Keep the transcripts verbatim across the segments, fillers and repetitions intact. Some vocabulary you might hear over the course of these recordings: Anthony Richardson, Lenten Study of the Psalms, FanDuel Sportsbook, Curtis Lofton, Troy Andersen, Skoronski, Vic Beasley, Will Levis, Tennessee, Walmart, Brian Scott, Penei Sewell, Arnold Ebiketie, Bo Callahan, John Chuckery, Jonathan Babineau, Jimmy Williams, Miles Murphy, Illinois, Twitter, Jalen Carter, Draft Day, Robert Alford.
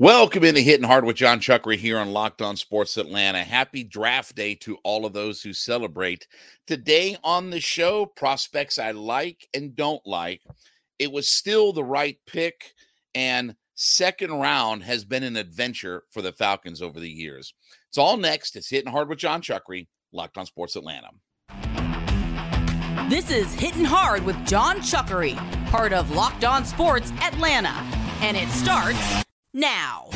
Welcome into Hitting Hard with John Chuckery here on Locked On Sports Atlanta. Happy draft day to all of those who celebrate. Today on the show, prospects I like and don't like. It was still the right pick, and second round has been an adventure for the Falcons over the years. It's all next. It's Hitting Hard with John Chuckery, Locked On Sports Atlanta. This is Hitting Hard with John Chuckery, part of Locked On Sports Atlanta, and it starts now.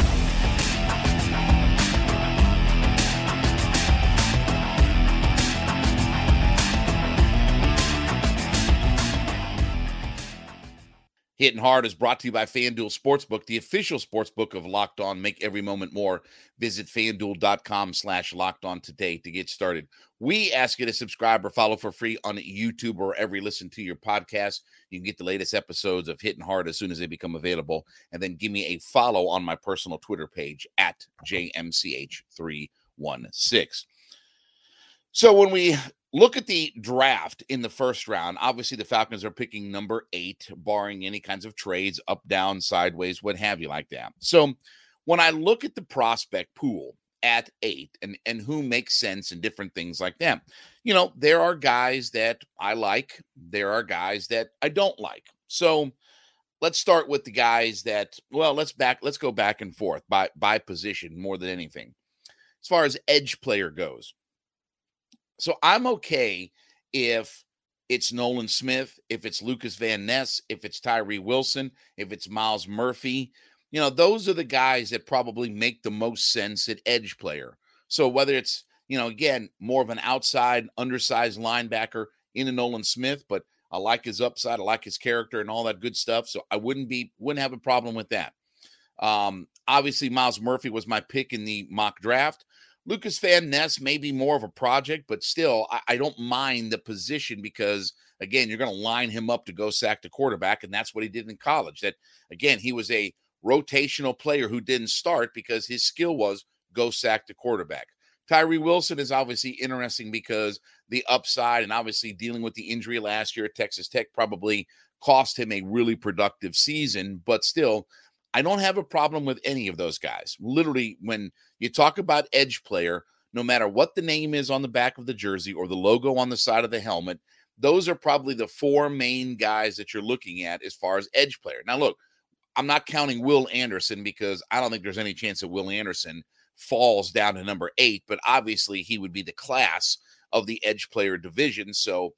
Hitting Hard is brought to you by FanDuel Sportsbook, the official sportsbook of Locked On. Make every moment more. Visit FanDuel.com slash Locked On today to get started. We ask you to subscribe or follow for free on YouTube or wherever you listen to your podcast. You can get the latest episodes of Hitting Hard as soon as they become available. And then give me a follow on my personal Twitter page at J M C H three one six. So when we look at the draft in the first round, obviously the Falcons are picking number eight, barring any kinds of trades, up, down, sideways, what have you like that. So when I look at the prospect pool at eight and, and who makes sense and different things like that, you know, there are guys that I like. There are guys that I don't like. So let's start with the guys that, well, let's back, let's go back and forth by, by position more than anything. As far as edge player goes, so I'm okay if it's Nolan Smith, if it's Lucas Van Ness, if it's Tyree Wilson, if it's Miles Murphy. You know, those are the guys that probably make the most sense at edge player. So whether it's, you know, again, more of an outside, undersized linebacker into Nolan Smith, but I like his upside, I like his character and all that good stuff. So I wouldn't be, wouldn't have a problem with that. Um, obviously, Miles Murphy was my pick in the mock draft. Lucas Van Ness may be more of a project, but still, I, I don't mind the position because, again, you're going to line him up to go sack the quarterback, and that's what he did in college. That, again, he was a rotational player who didn't start because his skill was go sack the quarterback. Tyree Wilson is obviously interesting because the upside and obviously dealing with the injury last year at Texas Tech probably cost him a really productive season, but still, I don't have a problem with any of those guys. Literally, when you talk about edge player, no matter what the name is on the back of the jersey or the logo on the side of the helmet, those are probably the four main guys that you're looking at as far as edge player. Now, look, I'm not counting Will Anderson because I don't think there's any chance that Will Anderson falls down to number eight, but obviously he would be the class of the edge player division. So,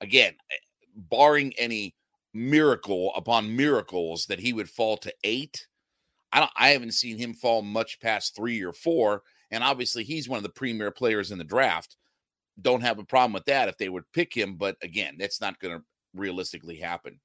again, barring any miracle upon miracles that he would fall to eight, I don't, I haven't seen him fall much past three or four, and obviously he's one of the premier players in the draft. Don't have a problem with that if they would pick him, but again, that's not going to realistically happen.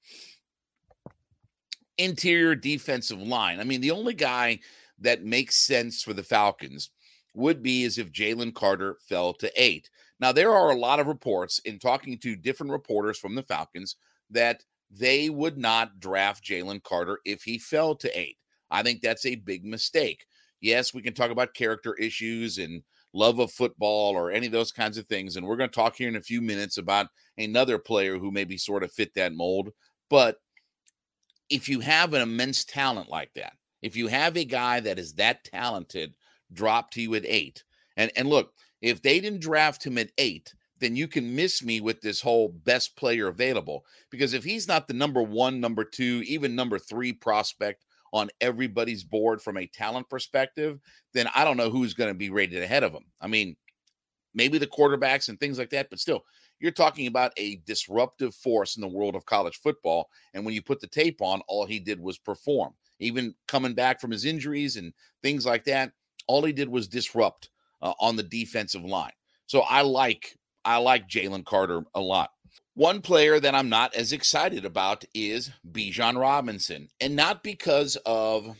Interior defensive line. I mean, the only guy that makes sense for the Falcons would be as if Jalen Carter fell to eight. Now, there are a lot of reports in talking to different reporters from the Falcons that they would not draft Jalen Carter if he fell to eight. I think that's a big mistake. Yes, we can talk about character issues and love of football or any of those kinds of things, and we're going to talk here in a few minutes about another player who maybe sort of fit that mold. But if you have an immense talent like that, if you have a guy that is that talented drop to you at eight, and, and look, if they didn't draft him at eight, then you can miss me with this whole best player available, because if he's not the number one, number two, even number three prospect on everybody's board from a talent perspective, then I don't know who's going to be rated ahead of him. I mean, maybe the quarterbacks and things like that, but still, you're talking about a disruptive force in the world of college football. And when you put the tape on, all he did was perform. Even coming back from his injuries and things like that, all he did was disrupt uh, on the defensive line. So I like I like Jalen Carter a lot. One player that I'm not as excited about is Bijan Robinson, and not because of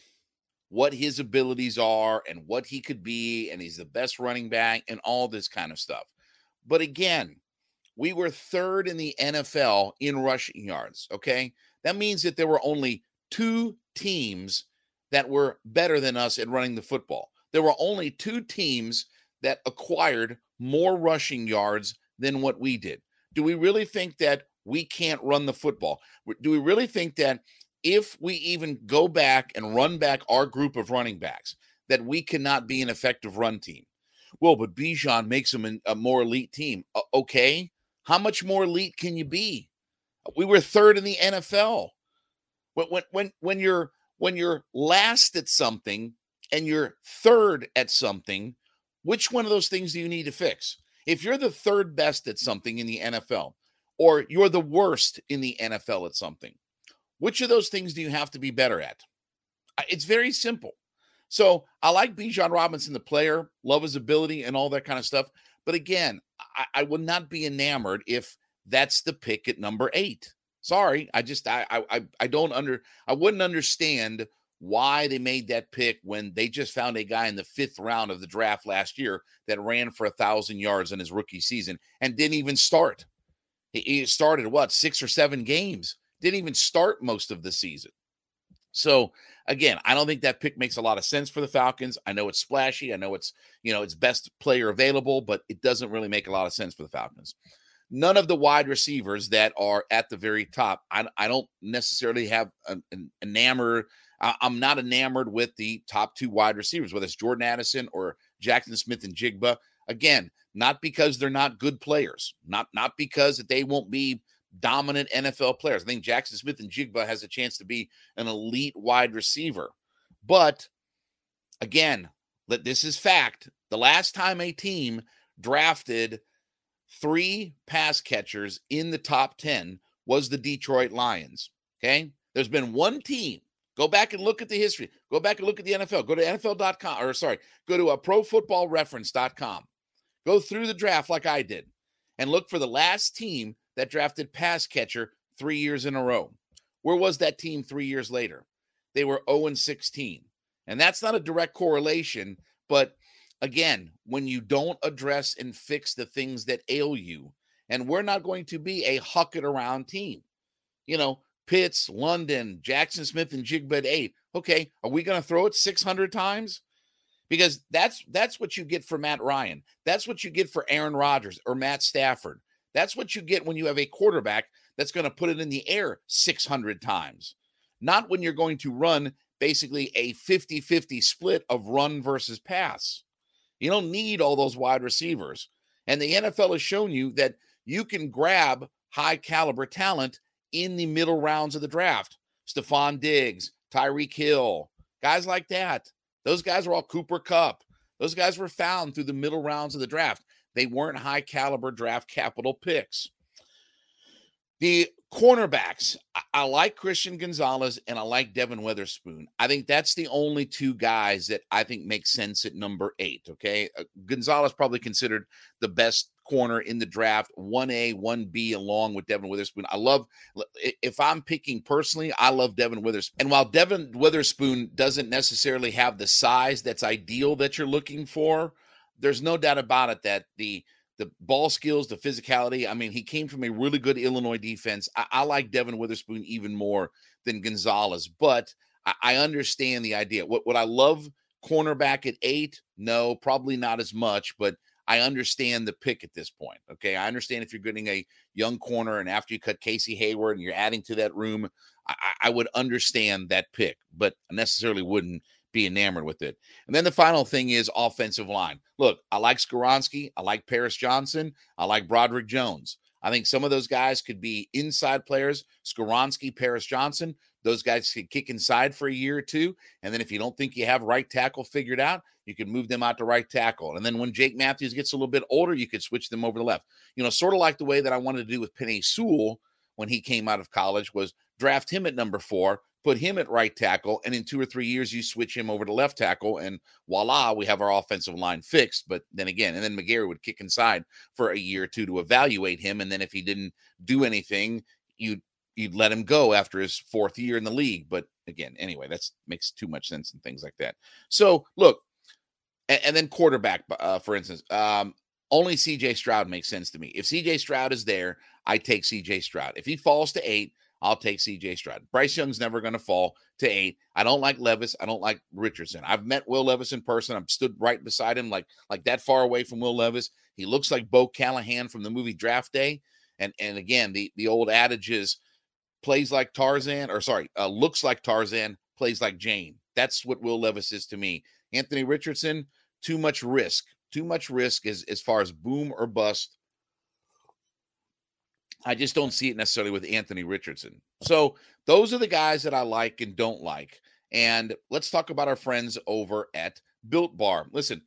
what his abilities are and what he could be, and he's the best running back and all this kind of stuff. But again, we were third in the N F L in rushing yards, okay? That means that there were only two teams that were better than us at running the football. There were only two teams that acquired more rushing yards than what we did. Do we really think that we can't run the football? Do we really think that if we even go back and run back our group of running backs, that we cannot be an effective run team. Well, but Bijan makes them a more elite team. Uh, okay, how much more elite can you be? We were third in the N F L. When when when when you're when you're last at something and you're third at something, which one of those things do you need to fix? If you're the third best at something in the N F L, or you're the worst in the N F L at something, which of those things do you have to be better at? It's very simple. So I like Bijan Robinson, the player, love his ability and all that kind of stuff. But again, I, I would not be enamored if that's the pick at number eight. Sorry, I just I I I don't under I wouldn't understand why they made that pick when they just found a guy in the fifth round of the draft last year that ran for a thousand yards in his rookie season and didn't even start. He, he started what six or seven games, didn't even start most of the season. So again, I don't think that pick makes a lot of sense for the Falcons. I know it's splashy. I know it's, you know, it's best player available, but it doesn't really make a lot of sense for the Falcons. None of the wide receivers that are at the very top, I, I don't necessarily have an, an enamored. I, I'm not enamored with the top two wide receivers, whether it's Jordan Addison or Jackson Smith-Njigba. Again, not because they're not good players, not, not because they won't be dominant N F L players. I think Jackson Smith-Njigba has a chance to be an elite wide receiver. But again, that this is fact. The last time a team drafted three pass catchers in the top ten was the Detroit Lions. Okay. There's been one team. Go back and look at the history. Go back and look at the N F L. Go to N F L dot com or sorry, go to a pro football reference dot com. Go through the draft like I did and look for the last team that drafted pass catcher three years in a row. Where was that team three years later? They were oh and sixteen. And that's not a direct correlation, but again, when you don't address and fix the things that ail you, and we're not going to be a huck it around team. You know, Pitts, London, Jackson Smith, and Jigba at eight. Okay, are we going to throw it six hundred times? Because that's that's what you get for Matt Ryan. That's what you get for Aaron Rodgers or Matt Stafford. That's what you get when you have a quarterback that's going to put it in the air six hundred times. Not when you're going to run basically a fifty-fifty split of run versus pass. You don't need all those wide receivers. And the N F L has shown you that you can grab high caliber talent in the middle rounds of the draft. Stephon Diggs, Tyreek Hill, guys like that. Those guys were all Cooper Kupp. Those guys were found through the middle rounds of the draft. They weren't high-caliber draft capital picks. The cornerbacks, I, I like Christian Gonzalez and I like Devon Witherspoon. I think that's the only two guys that I think make sense at number eight, okay? Uh, Gonzalez probably considered the best corner in the draft, one A, one B, along with Devon Witherspoon. I love, if I'm picking personally, I love Devon Witherspoon. And while Devon Witherspoon doesn't necessarily have the size that's ideal that you're looking for, there's no doubt about it that the the ball skills, the physicality, I mean, he came from a really good Illinois defense. I, I like Devon Witherspoon even more than Gonzalez, but I, I understand the idea. What would I love cornerback at eight? No, probably not as much, but I understand the pick at this point, okay? I understand if you're getting a young corner and after you cut Casey Hayward and you're adding to that room, I, I would understand that pick, but I necessarily wouldn't be enamored with it. And then the final thing is offensive line. Look, I like Skoronski. I like Paris Johnson. I like Broderick Jones. I think some of those guys could be inside players. Skoronski, Paris Johnson, those guys could kick inside for a year or two. And then if you don't think you have right tackle figured out, you can move them out to right tackle. And then when Jake Matthews gets a little bit older, you could switch them over to left. You know, sort of like the way that I wanted to do with Penei Sewell when he came out of college was draft him at number four, put him at right tackle, and in two or three years, you switch him over to left tackle, and voila, we have our offensive line fixed. But then again, and then McGarry would kick inside for a year or two to evaluate him, and then if he didn't do anything, you'd, you'd let him go after his fourth year in the league. But again, anyway, that makes too much sense and things like that. So, look, and, and then quarterback, uh, for instance, um, only C J. Stroud makes sense to me. If C J. Stroud is there, I take C J. Stroud. If he falls to eight, I'll take C J. Stroud. Bryce Young's never going to fall to eight. I don't like Levis. I don't like Richardson. I've met Will Levis in person. I've stood right beside him, like, like that far away from Will Levis. He looks like Bo Callahan from the movie Draft Day. And, and again, the, the old adage is plays like Tarzan, or sorry, uh, looks like Tarzan, plays like Jane. That's what Will Levis is to me. Anthony Richardson, too much risk. Too much risk as, as far as boom or bust. I just don't see it necessarily with Anthony Richardson. So those are the guys that I like and don't like. And let's talk about our friends over at Built Bar. Listen,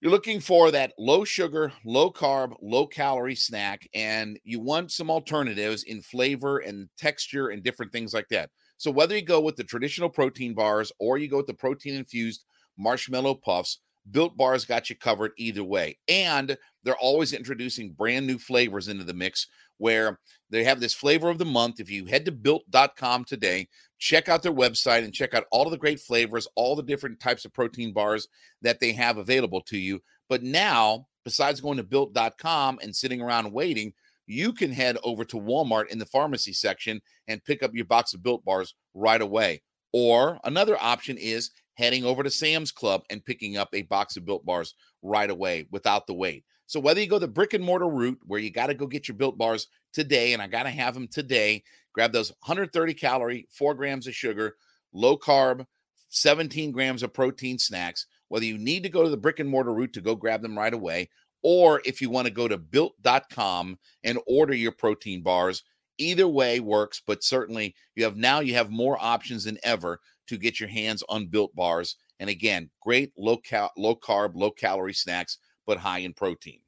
you're looking for that low sugar, low carb, low calorie snack, and you want some alternatives in flavor and texture and different things like that. So whether you go with the traditional protein bars or you go with the protein infused marshmallow puffs, Built Bar's got you covered either way. And they're always introducing brand new flavors into the mix, where they have this flavor of the month. If you head to built dot com today, check out their website and check out all of the great flavors, all the different types of protein bars that they have available to you. But now, besides going to built dot com and sitting around waiting, you can head over to Walmart in the pharmacy section and pick up your box of Built Bars right away. Or another option is heading over to Sam's Club and picking up a box of Built Bars right away without the wait. So whether you go the brick and mortar route, where you got to go get your Built Bars today, and I got to have them today, grab those one hundred thirty calorie, four grams of sugar, low carb, seventeen grams of protein snacks, whether you need to go to the brick and mortar route to go grab them right away, or if you want to go to built dot com and order your protein bars, either way works. But certainly you have now you have more options than ever to get your hands on Built Bars. And again, great low cal- low carb, low calorie snacks, but high in protein.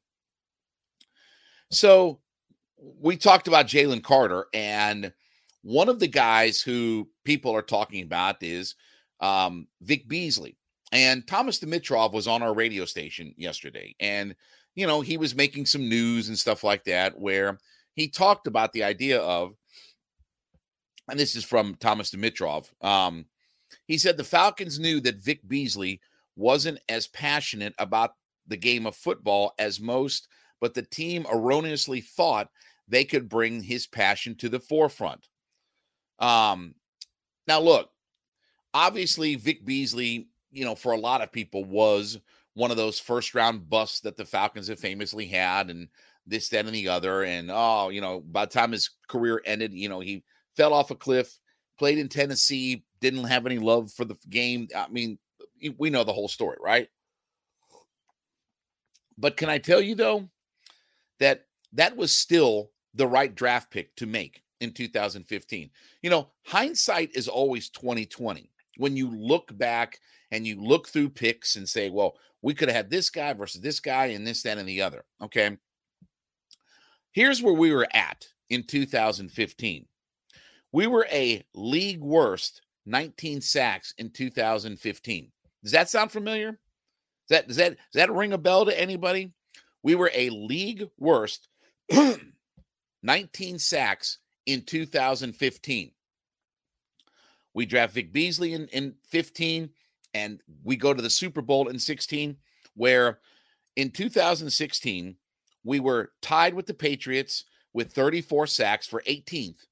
So we talked about Jalen Carter, and one of the guys who people are talking about is um, Vic Beasley. And Thomas Dimitroff was on our radio station yesterday, and, you know, he was making some news and stuff like that, where he talked about the idea of, and this is from Thomas Dimitroff, um, he said the Falcons knew that Vic Beasley wasn't as passionate about the game of football as most, but the team erroneously thought they could bring his passion to the forefront. Um, now, look, obviously Vic Beasley, you know, for a lot of people was one of those first round busts that the Falcons have famously had, and this, that, and the other. And, oh, you know, by the time his career ended, you know, he fell off a cliff, played in Tennessee, didn't have any love for the game. I mean, we know the whole story, right? But can I tell you, though, that that was still the right draft pick to make in two thousand fifteen. You know, hindsight is always twenty twenty. When you look back and you look through picks and say, well, we could have had this guy versus this guy and this, that, and the other. Okay. Here's where we were at in two thousand fifteen. We were a league worst nineteen sacks in two thousand fifteen. Does that sound familiar? Does that, does that, does that ring a bell to anybody? We were a league worst nineteen sacks in two thousand fifteen. We draft Vic Beasley in, in fifteen, and we go to the Super Bowl in sixteen, where in two thousand sixteen, we were tied with the Patriots with thirty-four sacks for eighteenth.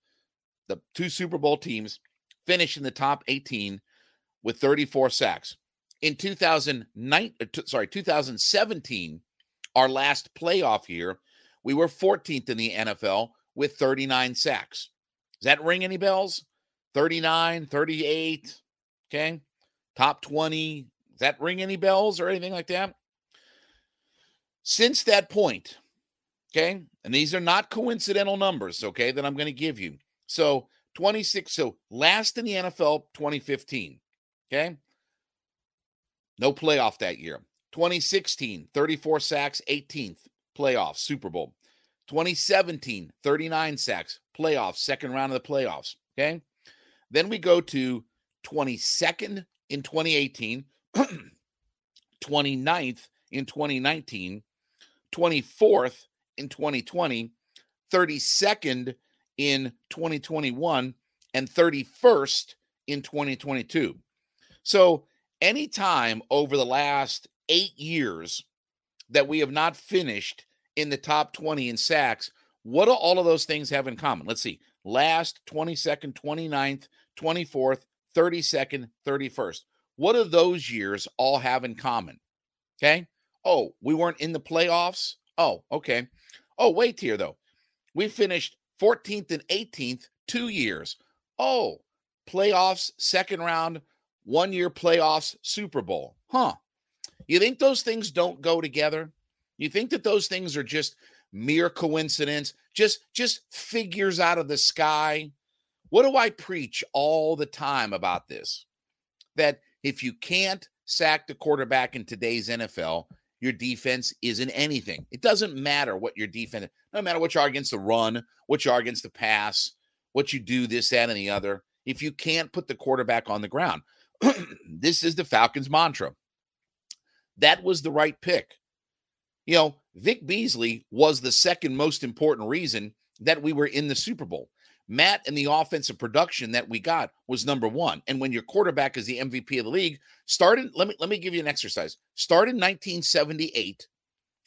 The two Super Bowl teams finished in the top eighteen with thirty-four sacks. In two thousand nine, sorry, two thousand seventeen, our last playoff year, we were fourteenth in the N F L with thirty-nine sacks. Does that ring any bells? thirty-nine, thirty-eight, okay? Top twenty. Does that ring any bells or anything like that? Since that point, okay, and these are not coincidental numbers, okay, that I'm going to give you. So twenty-six, so last in the N F L, twenty fifteen, okay? No playoff that year. twenty sixteen, thirty-four sacks, eighteenth, playoffs, Super Bowl. twenty seventeen, thirty-nine sacks, playoffs, second round of the playoffs, okay? Then we go to twenty-second in twenty eighteen, twenty-ninth in twenty nineteen, twenty-fourth in twenty twenty, thirty-second in twenty twenty-one, and thirty-first in twenty twenty-two. So anytime over the last eight years that we have not finished in the top twenty in sacks, what do all of those things have in common? Let's see. Last, twenty-second, twenty-ninth, twenty-fourth, thirty-second, thirty-first. What do those years all have in common? Okay. Oh, we weren't in the playoffs? Oh, okay. Oh, wait here, though. We finished fourteenth and eighteenth, two years. Oh, playoffs, second round, one-year playoffs, Super Bowl. Huh. You think those things don't go together? You think that those things are just mere coincidence, just, just figures out of the sky? What do I preach all the time about this? That if you can't sack the quarterback in today's N F L, your defense isn't anything. It doesn't matter what your defense, no matter what you are against the run, what you are against the pass, what you do, this, that, and the other. If you can't put the quarterback on the ground, this is the Falcons' mantra. That was the right pick. You know, Vic Beasley was the second most important reason that we were in the Super Bowl. Matt and the offensive production that we got was number one. And when your quarterback is the M V P of the league, started, let me let me give you an exercise. Start in nineteen seventy-eight,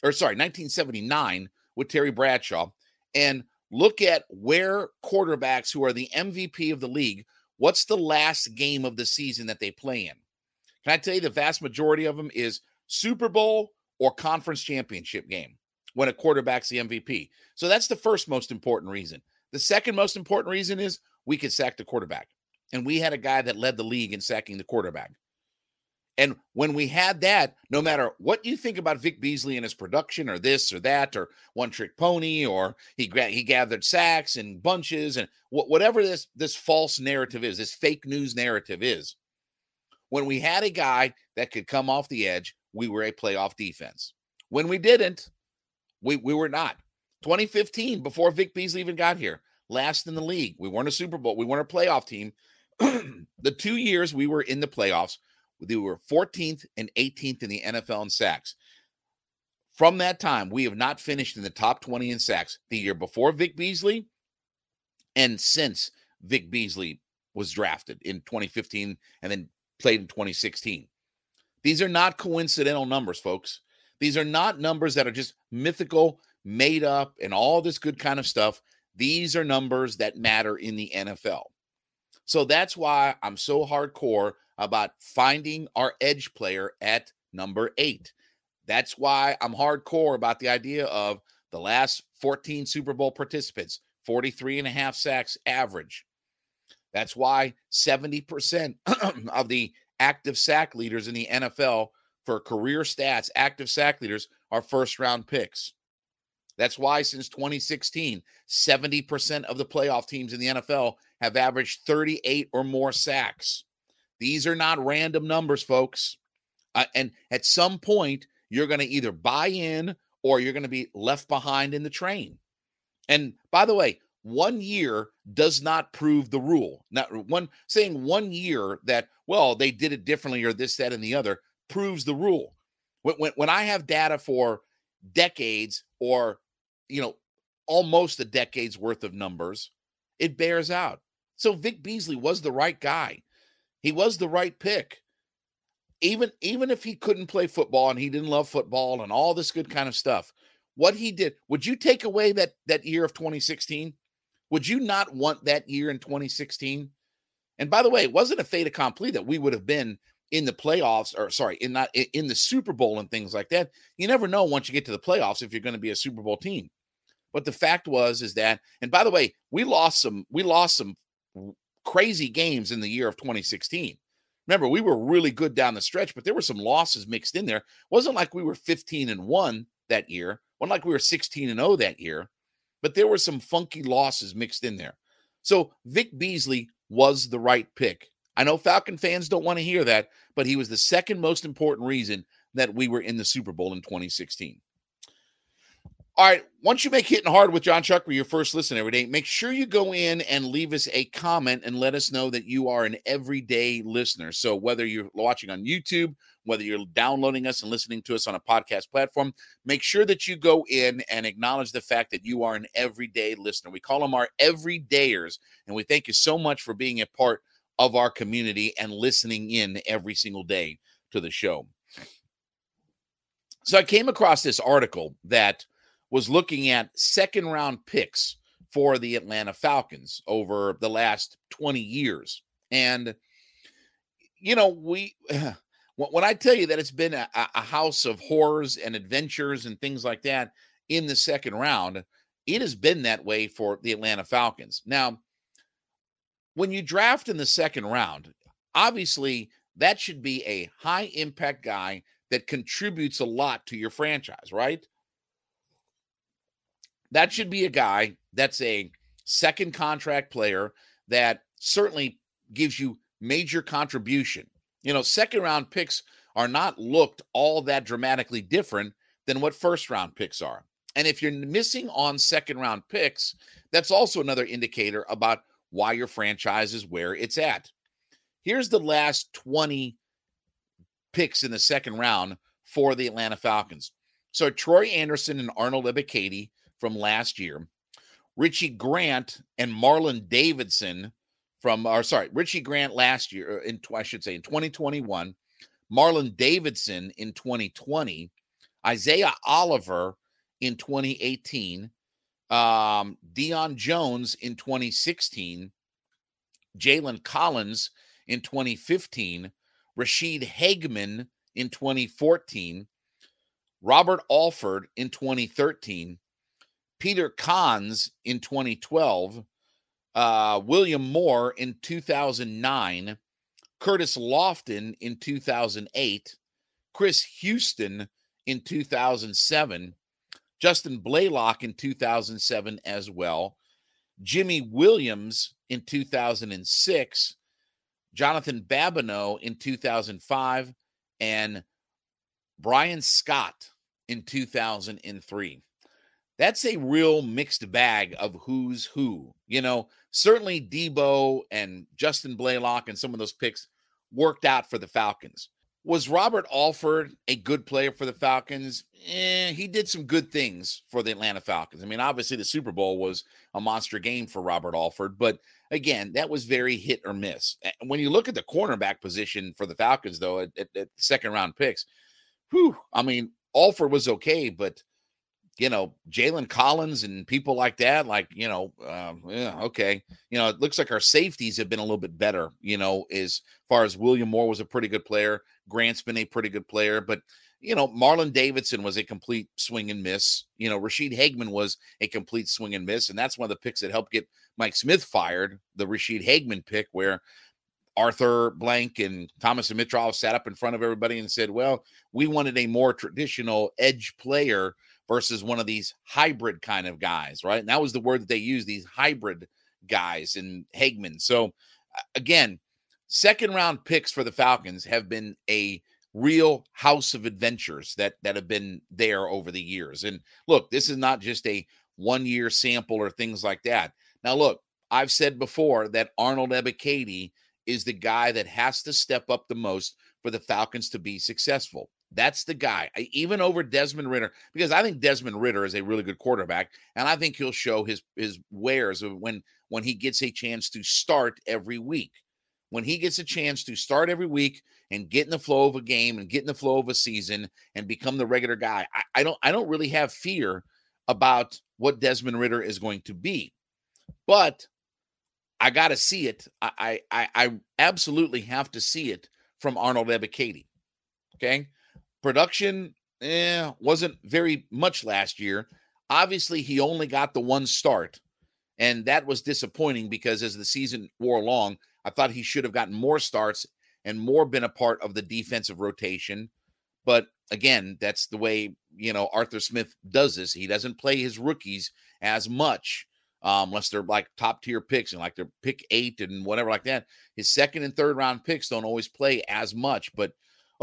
or sorry, nineteen seventy-nine with Terry Bradshaw, and look at where quarterbacks who are the M V P of the league, what's the last game of the season that they play in? Can I tell you the vast majority of them is Super Bowl or conference championship game when a quarterback's the M V P. So that's the first most important reason. The second most important reason is we could sack the quarterback. And we had a guy that led the league in sacking the quarterback. And when we had that, no matter what you think about Vic Beasley and his production or this or that or one-trick pony or he gra- he gathered sacks and bunches and wh- whatever this, this false narrative is, this fake news narrative is, when we had a guy that could come off the edge, we were a playoff defense. When we didn't, we, we were not. twenty fifteen, before Vic Beasley even got here, last in the league. We weren't a Super Bowl. We weren't a playoff team. The two years we were in the playoffs, we were fourteenth and eighteenth in the N F L in sacks. From that time, we have not finished in the top twenty in sacks the year before Vic Beasley and since Vic Beasley was drafted in twenty fifteen and then played in twenty sixteen. These are not coincidental numbers, folks. These are not numbers that are just mythical, made up, and all this good kind of stuff. These are numbers that matter in the N F L. So that's why I'm so hardcore about finding our edge player at number eight. That's why I'm hardcore about the idea of the last fourteen Super Bowl participants, forty-three and a half sacks average. That's why seventy percent of the active sack leaders in the N F L for career stats, active sack leaders, are first-round picks. That's why since twenty sixteen, seventy percent of the playoff teams in the N F L have averaged thirty-eight or more sacks. These are not random numbers, folks. Uh, and at some point, you're going to either buy in or you're going to be left behind in the train. And by the way, one year does not prove the rule. Not one saying one year that, well, they did it differently or this, that, and the other proves the rule. When, when, when I have data for decades or you know, almost a decade's worth of numbers, it bears out. So Vic Beasley was the right guy. He was the right pick. Even, even if he couldn't play football and he didn't love football and all this good kind of stuff, what he did, would you take away that, that year of twenty sixteen? Would you not want that year in twenty sixteen? And by the way, it wasn't a fait accompli that we would have been in the playoffs, or sorry, in not in the Super Bowl and things like that. You never know once you get to the playoffs if you're going to be a Super Bowl team. But the fact was is that, and by the way, we lost some we lost some crazy games in the year of twenty sixteen. Remember, we were really good down the stretch, but there were some losses mixed in there. It wasn't like we were fifteen and one that year. It wasn't like we were sixteen and oh that year, but there were some funky losses mixed in there. So Vic Beasley was the right pick. I know Falcon fans don't want to hear that, but he was the second most important reason that we were in the Super Bowl in twenty sixteen. All right, once you make Hitting Hard with John Chuckery your first listen every day, make sure you go in and leave us a comment and let us know that you are an everyday listener. So whether you're watching on YouTube, whether you're downloading us and listening to us on a podcast platform, make sure that you go in and acknowledge the fact that you are an everyday listener. We call them our everydayers, and we thank you so much for being a part of our community and listening in every single day to the show. So I came across this article that was looking at second round picks for the Atlanta Falcons over the last twenty years. And, you know, we, when I tell you that it's been a, a house of horrors and adventures and things like that in the second round, it has been that way for the Atlanta Falcons. Now, when you draft in the second round, obviously that should be a high impact guy that contributes a lot to your franchise, right? That should be a guy that's a second contract player that certainly gives you major contribution. You know, second round picks are not looked all that dramatically different than what first round picks are. And if you're missing on second round picks, that's also another indicator about why your franchise is where it's at. Here's the last twenty picks in the second round for the Atlanta Falcons. So Troy Andersen and Arnold Ebiketie from last year, Richie Grant and Marlon Davidson from, or sorry, Richie Grant last year, in I should say in twenty twenty-one, Marlon Davidson in twenty twenty, Isaiah Oliver in twenty eighteen, um, Deion Jones in twenty sixteen, Jalen Collins in twenty fifteen, Rashaad Hageman in twenty fourteen, Robert Alford in twenty thirteen, Peter Kahn's in twenty twelve, uh, William Moore in two thousand nine, Curtis Lofton in two thousand eight, Chris Houston in two thousand seven, Justin Blaylock in two thousand seven as well, Jimmy Williams in two thousand six, Jonathan Babineau in two thousand five, and Brian Scott in two thousand three. That's a real mixed bag of who's who. You know, certainly Debo and Justin Blaylock and some of those picks worked out for the Falcons. Was Robert Alford a good player for the Falcons? Eh, he did some good things for the Atlanta Falcons. I mean, obviously the Super Bowl was a monster game for Robert Alford, but again, that was very hit or miss. When you look at the cornerback position for the Falcons, though, at, at, at second round picks, whew, I mean, Alford was okay, but you know, Jalen Collins and people like that, like, you know, um, yeah, okay. You know, it looks like our safeties have been a little bit better, you know, as far as William Moore was a pretty good player. Grant's been a pretty good player, but, you know, Marlon Davidson was a complete swing and miss. You know, Rashaad Hageman was a complete swing and miss, and that's one of the picks that helped get Mike Smith fired, the Rashaad Hageman pick where Arthur Blank and Thomas Dimitroff sat up in front of everybody and said, well, we wanted a more traditional edge player versus one of these hybrid kind of guys, right? And that was the word that they used, these hybrid guys in Hageman. So, again, second round picks for the Falcons have been a real house of adventures that that have been there over the years. And look, this is not just a one-year sample or things like that. Now, look, I've said before that Arnold Ebiketie is the guy that has to step up the most for the Falcons to be successful. That's the guy, I, even over Desmond Ritter, because I think Desmond Ritter is a really good quarterback, and I think he'll show his his wares when when he gets a chance to start every week. When he gets a chance to start every week and get in the flow of a game and get in the flow of a season and become the regular guy, I, I don't I don't really have fear about what Desmond Ritter is going to be. But I got to see it. I, I I absolutely have to see it from Arnold Ebiketie. Okay? Production eh, wasn't very much last year. Obviously, he only got the one start, and that was disappointing because as the season wore along, I thought he should have gotten more starts and more been a part of the defensive rotation. But again, that's the way, you know, Arthur Smith does this. He doesn't play his rookies as much um, unless they're like top tier picks and like they're pick eight and whatever like that. His second and third round picks don't always play as much. But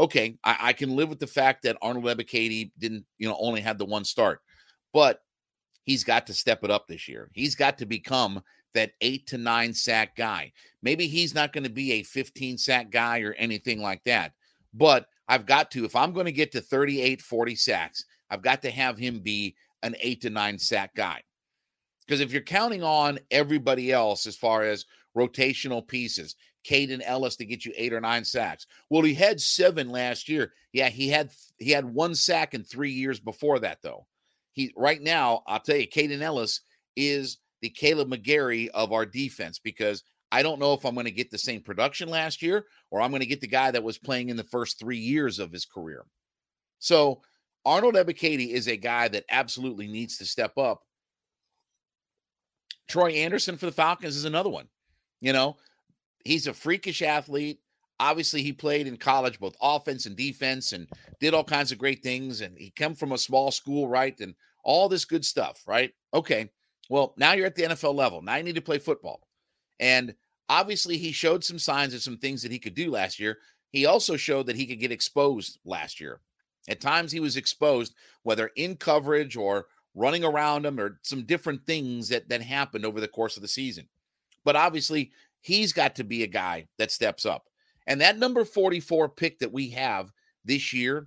okay, I, I can live with the fact that Arnold Ebiketie didn't, you know, only had the one start, but he's got to step it up this year. He's got to become that eight to nine sack guy. Maybe he's not going to be a fifteen sack guy or anything like that, but I've got to, if I'm going to get to thirty-eight, forty sacks, I've got to have him be an eight to nine sack guy. Because if you're counting on everybody else as far as rotational pieces, Caden Ellis to get you eight or nine sacks. Well, he had seven last year. Yeah, he had he had one sack in three years before that, though. He right now, I'll tell you, Caden Ellis is the Caleb McGarry of our defense because I don't know if I'm going to get the same production last year or I'm going to get the guy that was playing in the first three years of his career. So Arnold Ebiketie is a guy that absolutely needs to step up. Troy Andersen for the Falcons is another one. You know, he's a freakish athlete. Obviously, he played in college, both offense and defense, and did all kinds of great things. And he came from a small school, right? And all this good stuff, right? Okay, well, now you're at the N F L level. Now you need to play football. And obviously, he showed some signs of some things that he could do last year. He also showed that he could get exposed last year. At times, he was exposed, whether in coverage or running around him or some different things that, that happened over the course of the season. But obviously, he's got to be a guy that steps up. And that number forty-four pick that we have this year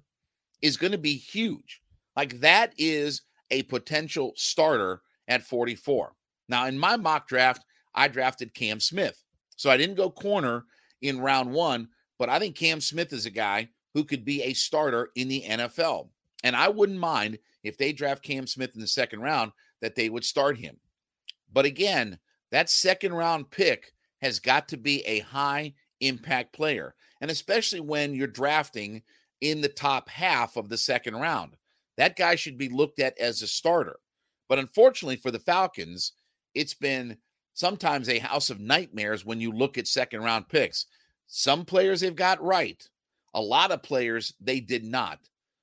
is going to be huge. Like, that is a potential starter at forty-four. Now, in my mock draft, I drafted Cam Smith. So I didn't go corner in round one, but I think Cam Smith is a guy who could be a starter in the N F L. And I wouldn't mind if they draft Cam Smith in the second round, that they would start him. But again, that second round pick has got to be a high impact player. And especially when you're drafting in the top half of the second round, that guy should be looked at as a starter. But unfortunately for the Falcons, it's been sometimes a house of nightmares when you look at second round picks. Some players they've got right. A lot of players they did not.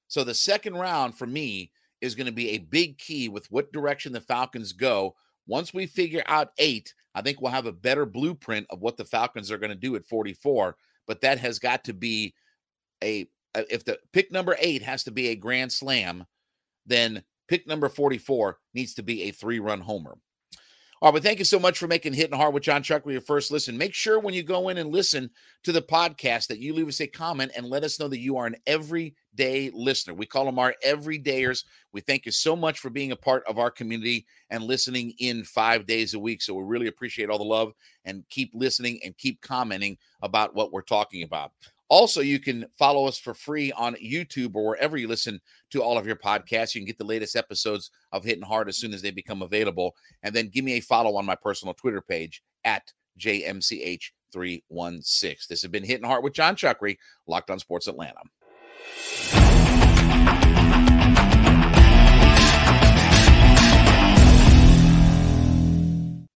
So the second round for me is going to be a big key with what direction the Falcons go. Once we figure out eight, I think we'll have a better blueprint of what the Falcons are going to do at forty-four. But that has got to be a, if the pick number eight has to be a grand slam, then pick number forty-four needs to be a three-run homer. All right, but thank you so much for making Hitting Hard with John Chuckery your first listen. Make sure when you go in and listen to the podcast that you leave us a comment and let us know that you are an everyday listener. We call them our everydayers. We thank you so much for being a part of our community and listening in five days a week. So we really appreciate all the love, and keep listening and keep commenting about what we're talking about. Also, you can follow us for free on YouTube or wherever you listen to all of your podcasts. You can get the latest episodes of Hitting Hard as soon as they become available. And then give me a follow on my personal Twitter page at J M C H three one six. This has been Hitting Hard with John Chuckery, Locked On Sports Atlanta.